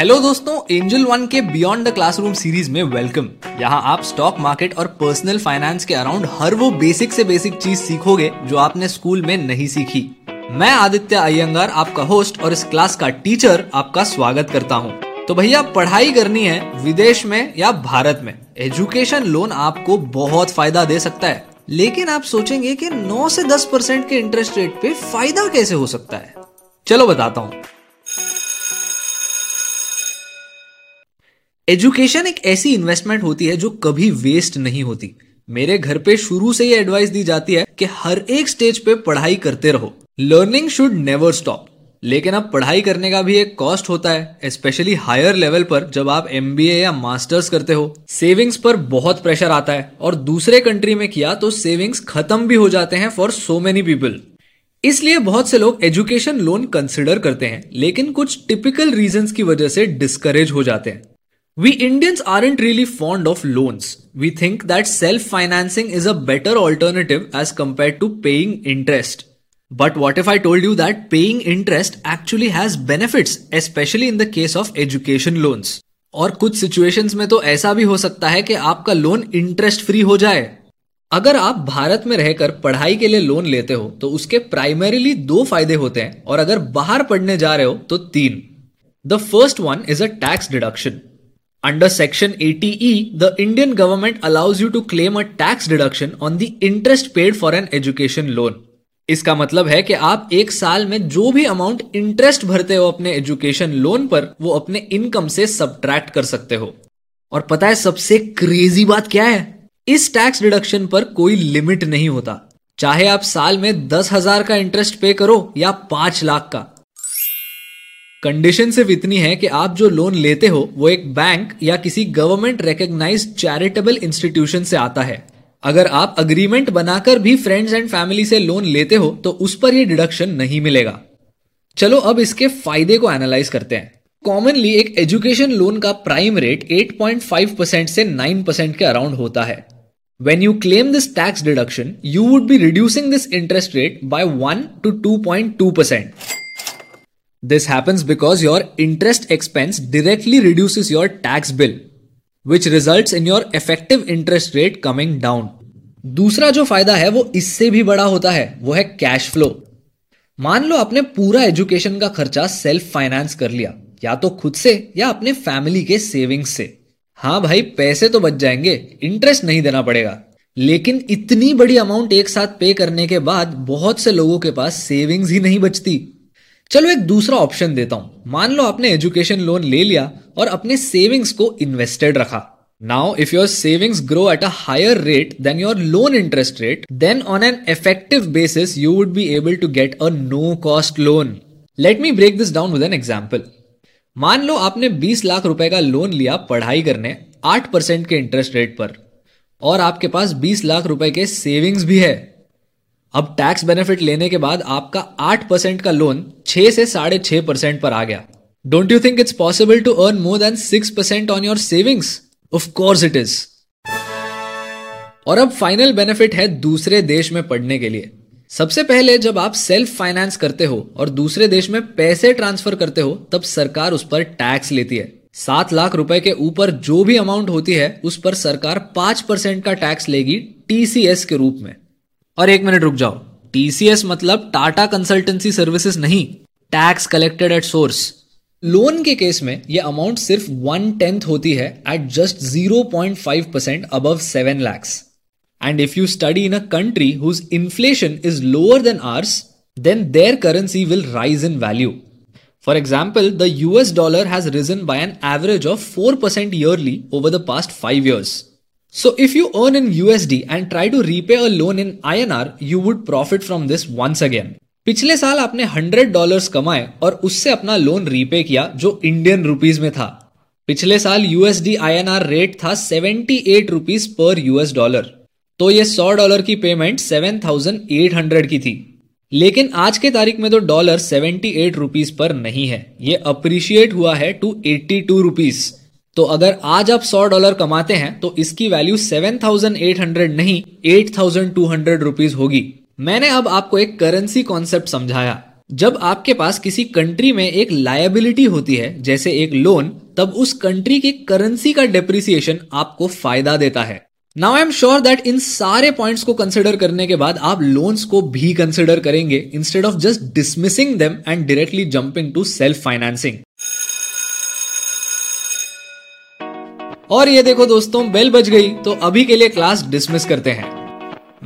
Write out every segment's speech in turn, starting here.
Hello दोस्तों, angel one के beyond the classroom series में वेलकम। यहाँ आप स्टॉक मार्केट और पर्सनल फाइनेंस के अराउंड हर वो बेसिक से बेसिक चीज सीखोगे जो आपने स्कूल में नहीं सीखी। मैं आदित्य अयंगार, आपका होस्ट और इस क्लास का टीचर, आपका स्वागत करता हूँ। तो भैया, पढ़ाई करनी है विदेश में या भारत में, एजुकेशन लोन आपको बहुत फायदा दे सकता है। लेकिन आप सोचेंगे कि 9 से 10% के इंटरेस्ट रेट पे फायदा कैसे हो सकता है। चलो बताता हूँ। एजुकेशन एक ऐसी इन्वेस्टमेंट होती है जो कभी वेस्ट नहीं होती। मेरे घर पे शुरू से ही एडवाइस दी जाती है कि हर एक स्टेज पे पढ़ाई करते रहो, लर्निंग शुड नेवर स्टॉप। लेकिन अब पढ़ाई करने का भी एक कॉस्ट होता है, स्पेशली हायर लेवल पर। जब आप MBA या मास्टर्स करते हो, सेविंग्स पर बहुत प्रेशर आता है और दूसरे कंट्री में किया तो सेविंग्स खत्म भी हो जाते हैं फॉर सो मेनी पीपल। इसलिए बहुत से लोग एजुकेशन लोन कंसिडर करते हैं, लेकिन कुछ टिपिकल रीजंस की वजह से डिस्करेज हो जाते हैं। We Indians aren't really fond of loans. We think that self-financing is a better alternative as compared to paying interest. But what if I told you that paying interest actually has benefits, especially in the case of education loans? और कुछ situations में तो ऐसा भी हो सकता है कि आपका लोन इंटरेस्ट फ्री हो जाए। अगर आप भारत में रहकर पढ़ाई के लिए लोन लेते हो तो उसके प्राइमरीली 2 फायदे होते हैं, और अगर बाहर पढ़ने जा रहे हो तो 3। The first one is a tax deduction. Under Section 80E, the Indian government allows you to claim a tax deduction on the interest paid for an education loan. इसका मतलब है कि आप एक साल में जो भी अमाउंट इंटरेस्ट भरते हो अपने एजुकेशन लोन पर, वो अपने इनकम से सब्ट्रैक्ट कर सकते हो। और पता है सबसे क्रेजी बात क्या है? इस टैक्स डिडक्शन पर कोई लिमिट नहीं होता, चाहे आप साल में 10,000 का इंटरेस्ट पे करो या 5 लाख का। कंडीशन सिर्फ इतनी है कि आप जो लोन लेते हो वो एक बैंक या किसी गवर्नमेंट रिकॉग्नाइज्ड चैरिटेबल इंस्टीट्यूशन से आता है। अगर आप अग्रीमेंट बनाकर भी फ्रेंड्स एंड फैमिली से लोन लेते हो तो उस पर ये डिडक्शन नहीं मिलेगा। चलो अब इसके फायदे को एनालाइज करते हैं। कॉमनली एक एजुकेशन लोन का प्राइम रेट 8.5% से 9% के अराउंड होता है। When you claim this tax deduction, you would be reducing this interest rate by 1 to 2.2%. This happens because your interest expense directly reduces your tax bill, which results in your effective interest rate coming down. दूसरा जो फायदा है वो इससे भी बड़ा होता है, वो है कैश फ्लो। मान लो आपने पूरा एजुकेशन का खर्चा सेल्फ फाइनेंस कर लिया, या तो खुद से या अपने फैमिली के सेविंग्स से। हाँ भाई, पैसे तो बच जाएंगे, इंटरेस्ट नहीं देना पड़ेगा। लेकिन इतनी बड़ी अमाउंट एक साथ पे करने के बाद बहुत से लोगों के पास सेविंग्स ही नहीं बचती। चलो एक दूसरा ऑप्शन देता हूं। मान लो आपने एजुकेशन लोन ले लिया और अपने सेविंग्स को इन्वेस्टेड रखा। Now if your savings grow at a higher rate then your loan interest rate, then on an effective basis you would be able to get a no cost loan. Let me break this down with an example. मान लो आपने 20 लाख रुपए का loan लिया पढ़ाई करने 8% के interest rate पर, और आपके पास 20 लाख रुपए के सेविंग्स भी है। अब टैक्स बेनिफिट लेने के बाद आपका 8% का लोन 6 से 6.5% पर आ गया। Don't you think it's possible to earn more than 6% on your savings? Of course it is. और अब फाइनल बेनिफिट है दूसरे देश में पढ़ने के लिए। सबसे पहले जब आप सेल्फ फाइनेंस करते हो और दूसरे देश में पैसे ट्रांसफर करते हो, तब सरकार उस पर टैक्स लेती है। 7 लाख रुपए के ऊपर जो भी अमाउंट होती है उस पर सरकार 5% का टैक्स लेगी TCS के रूप में। और एक मिनट रुक जाओ, TCS मतलब टाटा कंसल्टेंसी सर्विसेज नहीं, tax collected at source. Loan के केस में ये अमाउंट सिर्फ 1/10 होती है, at just 0.5% above 7 lakhs. And if you study in a country whose inflation is lower than ours, then their currency will rise in value. For example, the US dollar has risen by an average of 4% yearly over the past 5 years. So if you earn in USD and try to repay a loan in INR, you would profit from this once again. पिछले साल आपने $100 कमाए और उससे अपना loan repay किया जो Indian rupees में था। पिछले साल USD INR रेट था 78 रुपीज पर $US, तो ये $100 की पेमेंट 7,800 की थी। लेकिन आज के तारीख में तो डॉलर 78 रुपीज पर नहीं है, ये अप्रिशिएट हुआ है टू 82 रुपीज। तो अगर आज आप $100 कमाते हैं तो इसकी वैल्यू 7,800 नहीं 8,200 रुपीज होगी। मैंने अब आपको एक करेंसी कॉन्सेप्ट समझाया। जब आपके पास किसी कंट्री में एक लायबिलिटी होती है जैसे एक लोन, तब उस कंट्री की करेंसी का डेप्रिसिएशन आपको फायदा देता है। Now I am sure that इन सारे पॉइंट्स को कंसिडर करने के बाद आप लोन्स को भी कंसिडर करेंगे instead of just dismissing them and directly jumping to self financing. और ये देखो दोस्तों, बेल बज गई, तो अभी के लिए क्लास डिसमिस करते हैं।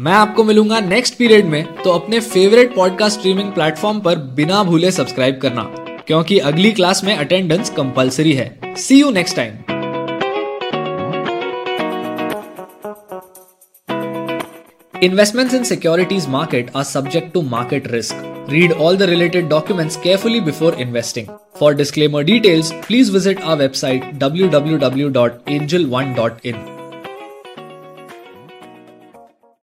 मैं आपको मिलूंगा नेक्स्ट पीरियड में, तो अपने फेवरेट पॉडकास्ट स्ट्रीमिंग प्लेटफॉर्म पर बिना भूले सब्सक्राइब करना, क्योंकि अगली क्लास में अटेंडेंस कंपलसरी है। See you next time. Investments in securities market are subject to market risk. Read all the related documents carefully before investing. For disclaimer details, please visit our website www.angel1.in.